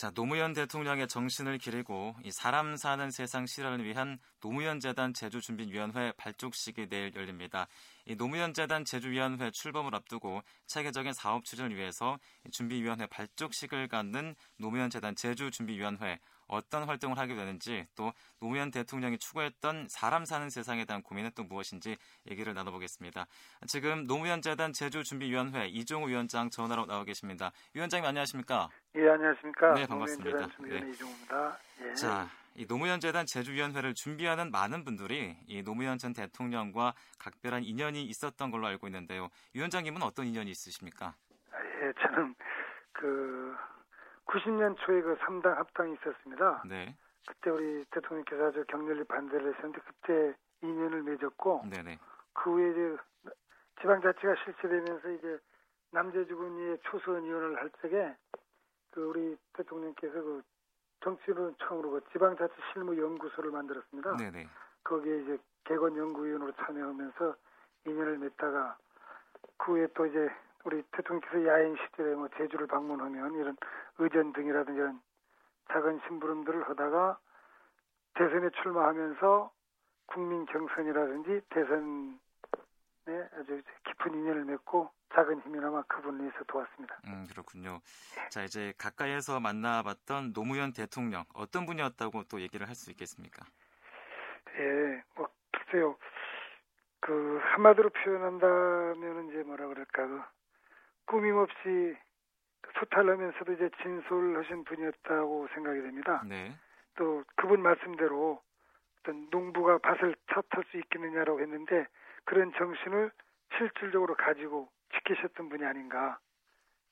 자, 노무현 대통령의 정신을 기리고 이 사람 사는 세상 실현을 위한 노무현재단 제주준비위원회 발족식이 내일 열립니다. 이 노무현재단 제주위원회 출범을 앞두고 체계적인 사업 추진을 위해서 준비위원회 발족식을 갖는 노무현재단 제주준비위원회 어떤 활동을 하게 되는지, 또 노무현 대통령이 추구했던 사람 사는 세상에 대한 고민은 또 무엇인지 얘기를 나눠보겠습니다. 지금 노무현재단 제주준비위원회 이종우 위원장 전화로 나와 계십니다. 위원장님 안녕하십니까? 예, 안녕하십니까? 네, 반갑습니다. 노무현재단 네. 이종우입니다. 예. 자, 이 노무현재단 제주위원회를 준비하는 많은 분들이 이 노무현 전 대통령과 각별한 인연이 있었던 걸로 알고 있는데요. 위원장님은 어떤 인연이 있으십니까? 예, 저는 90년 초에 3당 합당이 있었습니다. 네. 그때 우리 대통령께서 아주 격렬히 반대를 했었는데 그때 인연을 맺었고, 네네. 그 후에 이제 지방자치가 실시되면서 이제 남제주군의 초선 위원을 할 적에 우리 대통령께서 정치인으로 처음으로 지방자치 실무 연구소를 만들었습니다. 네네. 거기에 이제 개건 연구위원으로 참여하면서 인연을 맺다가 그 후에 또 이제 우리 대통령께서 야인 시절에 제주를 방문하면 이런 의전 등이라든지 이런 작은 심부름들을 하다가 대선에 출마하면서 국민 경선이라든지 대선에 아주 깊은 인연을 맺고 작은 힘이나마 그분에서 도왔습니다. 그렇군요. 자, 이제 가까이에서 만나봤던 노무현 대통령 어떤 분이었다고 또 얘기를 할 수 있겠습니까? 예, 글쎄요. 한마디로 표현한다면 이제 뭐라 그럴까 꾸밈 없이 소탈하면서도 이제 진솔하신 분이었다고 생각이 됩니다. 네. 또 그분 말씀대로 어떤 농부가 밭을 탓할 수 있겠느냐라고 했는데 그런 정신을 실질적으로 가지고 지키셨던 분이 아닌가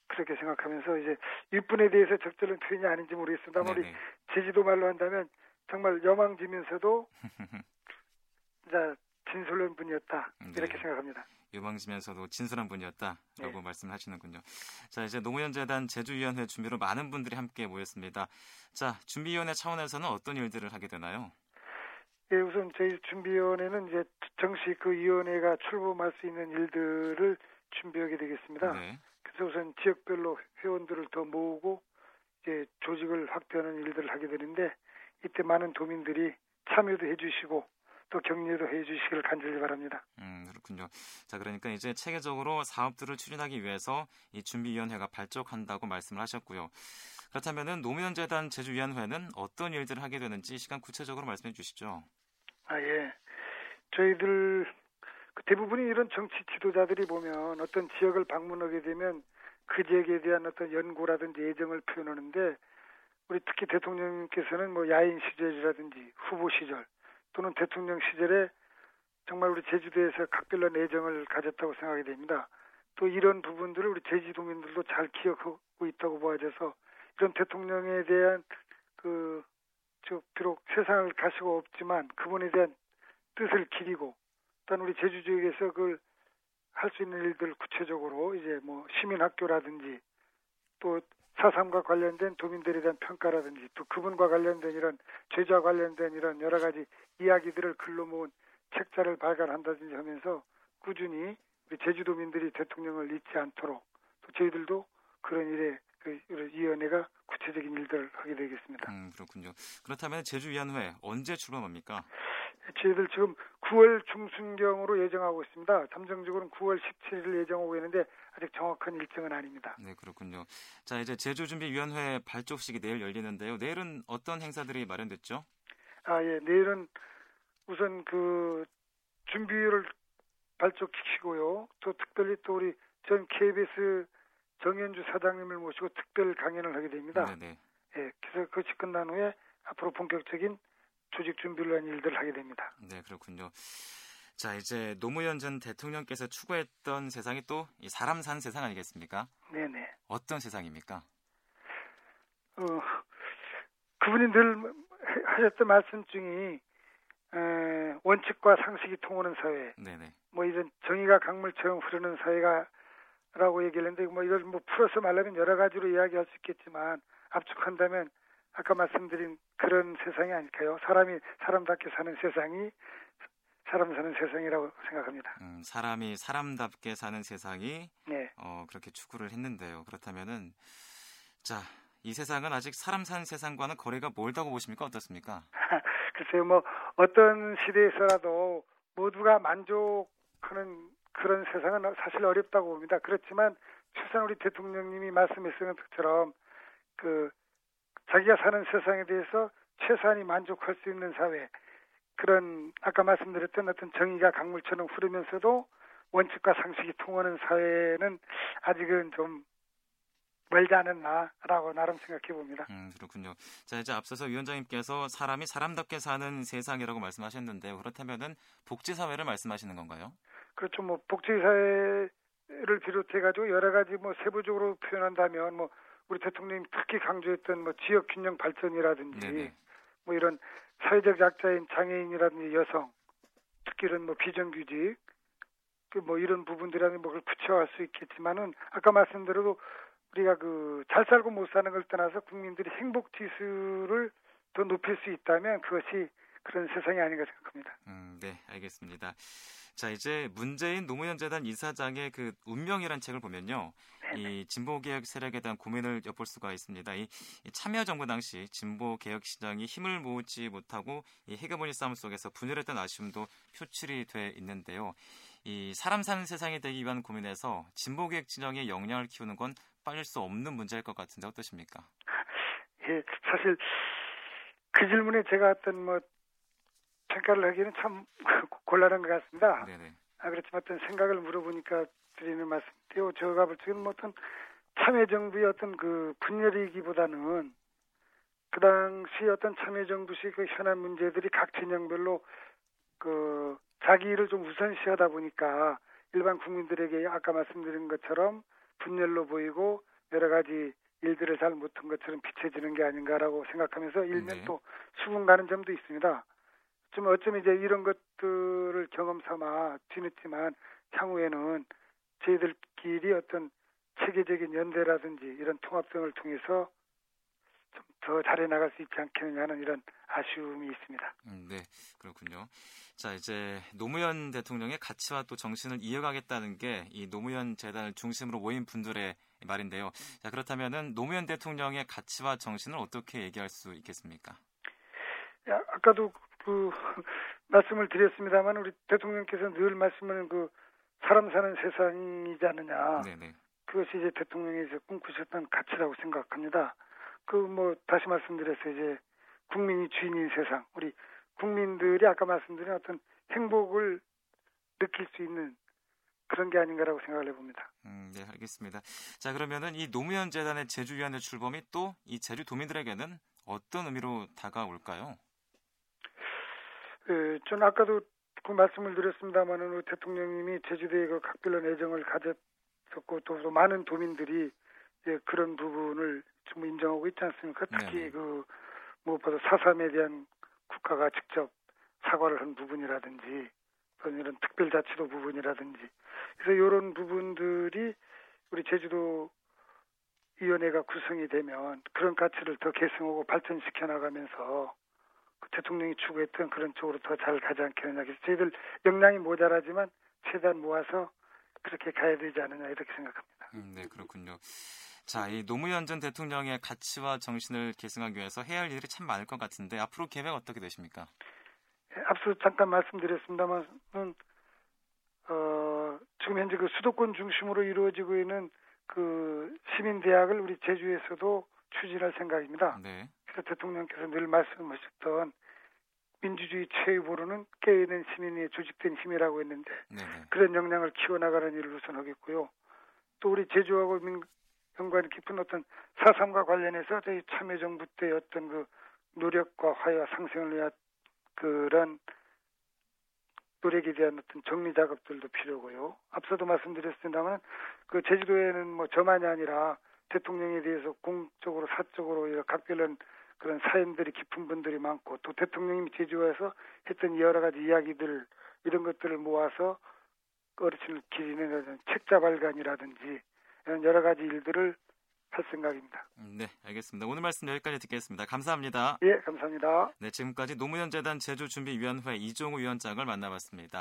그렇게 생각하면서 이제 일분에 대해서 적절한 표현이 아닌지 모르겠습니다만 우리 제주도 말로 한다면 정말 여망지면서도 자. 진솔한 분이었다 이렇게 네. 생각합니다. 유망지면서도 진솔한 분이었다라고 네. 말씀하시는군요. 자, 이제 노무현재단 제주위원회 준비로 많은 분들이 함께 모였습니다. 자, 준비위원회 차원에서는 어떤 일들을 하게 되나요? 예, 우선 저희 준비위원회는 이제 정식 위원회가 출범할 수 있는 일들을 준비하게 되겠습니다. 네. 그래서 우선 지역별로 회원들을 더 모으고 이제 조직을 확대하는 일들을 하게 되는데 이때 많은 도민들이 참여도 해주시고. 또 격려도 해주시기를 간절히 바랍니다. 그렇군요. 자, 그러니까 이제 체계적으로 사업들을 추진하기 위해서 이 준비위원회가 발족한다고 말씀을 하셨고요. 그렇다면은 노무현재단 제주위원회는 어떤 일들을 하게 되는지 시간 구체적으로 말씀해 주시죠. 아, 예. 저희들 대부분이 이런 정치 지도자들이 보면 어떤 지역을 방문하게 되면 그 지역에 대한 어떤 연구라든지 애정을 표현하는데 우리 특히 대통령님께서는 야인 시절이라든지 후보 시절 또는 대통령 시절에 정말 우리 제주도에서 각별한 애정을 가졌다고 생각이 됩니다. 또 이런 부분들을 우리 제주도민들도 잘 기억하고 있다고 보아져서 이런 대통령에 대한 비록 세상을 가시고 없지만 그분에 대한 뜻을 기리고 일단 우리 제주 지역에서 그걸 할 수 있는 일들 구체적으로 이제 시민학교라든지 또 4.3과 관련된 도민들에 대한 평가라든지 또 그분과 관련된 이런 제주와 관련된 이런 여러 가지 이야기들을 글로 모은 책자를 발간한다든지 하면서 꾸준히 우리 제주도민들이 대통령을 잊지 않도록 또 저희들도 그런 일에 위원회가 구체적인 일들을 하게 되겠습니다. 그렇군요. 그렇다면 제주위원회 언제 출범합니까? 저희들 지금 9월 중순경으로 예정하고 있습니다. 잠정적으로는 9월 17일 예정하고 있는데 아직 정확한 일정은 아닙니다. 네, 그렇군요. 자, 이제 제주준비위원회 발족식이 내일 열리는데요. 내일은 어떤 행사들이 마련됐죠? 아, 예. 내일은 우선 준비를 발족시키고요. 또 특별히 또 우리 전 KBS 정현주 사장님을 모시고 특별 강연을 하게 됩니다. 네네. 예, 그래서 그것이 끝난 후에 앞으로 본격적인 조직 준비를 한 일들을 하게 됩니다. 네, 그렇군요. 자, 이제 노무현 전 대통령께서 추구했던 세상이 또 이 사람 산 세상 아니겠습니까? 네네. 어떤 세상입니까? 그분이 늘 하셨던 말씀 중에 원칙과 상식이 통하는 사회, 네네. 이런 정의가 강물처럼 흐르는 사회가라고 얘기했는데 이걸 풀어서 말하면 여러 가지로 이야기할 수 있겠지만 압축한다면. 아까 말씀드린 그런 세상이 아닐까요? 사람이 사람답게 사는 세상이 사람 사는 세상이라고 생각합니다. 사람이 사람답게 사는 세상이 네. 그렇게 추구를 했는데요. 그렇다면은 자, 이 세상은 아직 사람 사는 세상과는 거리가 멀다고 보십니까? 어떻습니까? 글쎄요, 어떤 시대에서라도 모두가 만족하는 그런 세상은 사실 어렵다고 봅니다. 그렇지만 최소한 우리 대통령님이 말씀하신 것처럼 자기가 사는 세상에 대해서 최소한이 만족할 수 있는 사회, 그런 아까 말씀드렸던 어떤 정의가 강물처럼 흐르면서도 원칙과 상식이 통하는 사회는 아직은 좀 멀지 않았나라고 나름 생각해 봅니다. 그렇군요. 자, 이제 앞서서 위원장님께서 사람이 사람답게 사는 세상이라고 말씀하셨는데, 그렇다면은 복지사회를 말씀하시는 건가요? 그렇죠. 복지사회를 비롯해가지고 여러 가지 세부적으로 표현한다면 우리 대통령님 특히 강조했던 지역균형 발전이라든지 네네. 이런 사회적 약자인 장애인이라든지 여성, 특히 이런 비정규직 이런 부분들이라는 그걸 구체화할 수 있겠지만은 아까 말씀대로 우리가 잘 살고 못 사는 걸 떠나서 국민들이 행복 지수를 더 높일 수 있다면 그것이 그런 세상이 아닌가 생각합니다. 네, 알겠습니다. 자, 이제 문재인 노무현재단 이사장의 운명이란 책을 보면요, 이 진보개혁 세력에 대한 고민을 엿볼 수가 있습니다. 이 참여정부 당시 진보개혁 시장이 힘을 모으지 못하고 이 헤게모니 싸움 속에서 분열했던 아쉬움도 표출이 돼 있는데요. 이 사람 사는 세상이 되기 위한 고민에서 진보개혁 진영의 역량을 키우는 건 빠질 수 없는 문제일 것 같은데 어떠십니까? 예, 사실 그 질문에 제가 어떤 평가를 하기는 참 곤란한 것 같습니다. 네네. 그렇지만 어떤 생각을 물어보니까 드리는 말씀이요. 제가 볼 때는 어떤 참여정부의 어떤 분열이기보다는 그 당시 어떤 참여정부식 현안 문제들이 각 진영별로 자기 일을 좀 우선시하다 보니까 일반 국민들에게 아까 말씀드린 것처럼 분열로 보이고 여러 가지 일들을 잘 못한 것처럼 비춰지는 게 아닌가라고 생각하면서 일면 또 수긍가는 점도 있습니다. 좀 어쩌면 이제 이런 것들을 경험 삼아 뒤늦지만 향후에는 저희들끼리 어떤 체계적인 연대라든지 이런 통합 등을 통해서 좀 더 잘해나갈 수 있지 않겠느냐 하는 이런 아쉬움이 있습니다. 네, 그렇군요. 자, 이제 노무현 대통령의 가치와 또 정신을 이어가겠다는 게 이 노무현 재단을 중심으로 모인 분들의 말인데요. 자, 그렇다면은 노무현 대통령의 가치와 정신을 어떻게 얘기할 수 있겠습니까? 야, 아까도 말씀을 드렸습니다만 우리 대통령께서 늘 말씀하는 사람 사는 세상이지 않느냐. 네네. 그것이 이제 대통령에서 꿈꾸셨던 가치라고 생각합니다. 다시 말씀드려서 이제 국민이 주인인 세상, 우리 국민들이 아까 말씀드린 어떤 행복을 느낄 수 있는 그런 게 아닌가라고 생각을 해봅니다. 네, 알겠습니다. 자, 그러면은 이 노무현 재단의 제주위원회 출범이 또 이 제주 도민들에게는 어떤 의미로 다가올까요? 저는 아까도 말씀을 드렸습니다만은 우리 대통령님이 제주도에 각별한 애정을 가졌었고 또 많은 도민들이 그런 부분을 좀 인정하고 있지 않습니까? 특히 네. 무엇보다 4.3에 대한 국가가 직접 사과를 한 부분이라든지 또는 이런 특별자치도 부분이라든지 그래서 이런 부분들이 우리 제주도 위원회가 구성이 되면 그런 가치를 더 계승하고 발전시켜 나가면서 대통령이 추구했던 그런 쪽으로 더 잘 가지 않겠느냐. 그래서 저희들 역량이 모자라지만 최대한 모아서 그렇게 가야 되지 않느냐 이렇게 생각합니다. 네, 그렇군요. 자, 이 노무현 전 대통령의 가치와 정신을 계승하기 위해서 해야 할 일이 참 많을 것 같은데 앞으로 계획 어떻게 되십니까? 앞서 잠깐 말씀드렸습니다만 지금 현재 수도권 중심으로 이루어지고 있는 시민대학을 우리 제주에서도 추진할 생각입니다. 네. 대통령께서 늘 말씀하셨던 민주주의 최후 보루는 깨어있는 시민의 조직된 힘이라고 했는데 네네. 그런 역량을 키워나가는 일을 우선하겠고요. 또 우리 제주하고 연관이 깊은 어떤 4.3과 관련해서 저희 참여정부 때의 어떤 노력과 화해와 상생을 위한 그런 노력에 대한 어떤 정리 작업들도 필요고요. 앞서도 말씀드렸습니다만 제주도에는 저만이 아니라 대통령에 대해서 공적으로 사적으로 각별한 그런 사연들이 깊은 분들이 많고 또 대통령님이 제주에서 했던 여러 가지 이야기들 이런 것들을 모아서 어르신을 기리는 책자 발간이라든지 이런 여러 가지 일들을 할 생각입니다. 네, 알겠습니다. 오늘 말씀 여기까지 듣겠습니다. 감사합니다. 예, 감사합니다. 네, 지금까지 노무현재단 제주준비위원회 이종우 위원장을 만나봤습니다.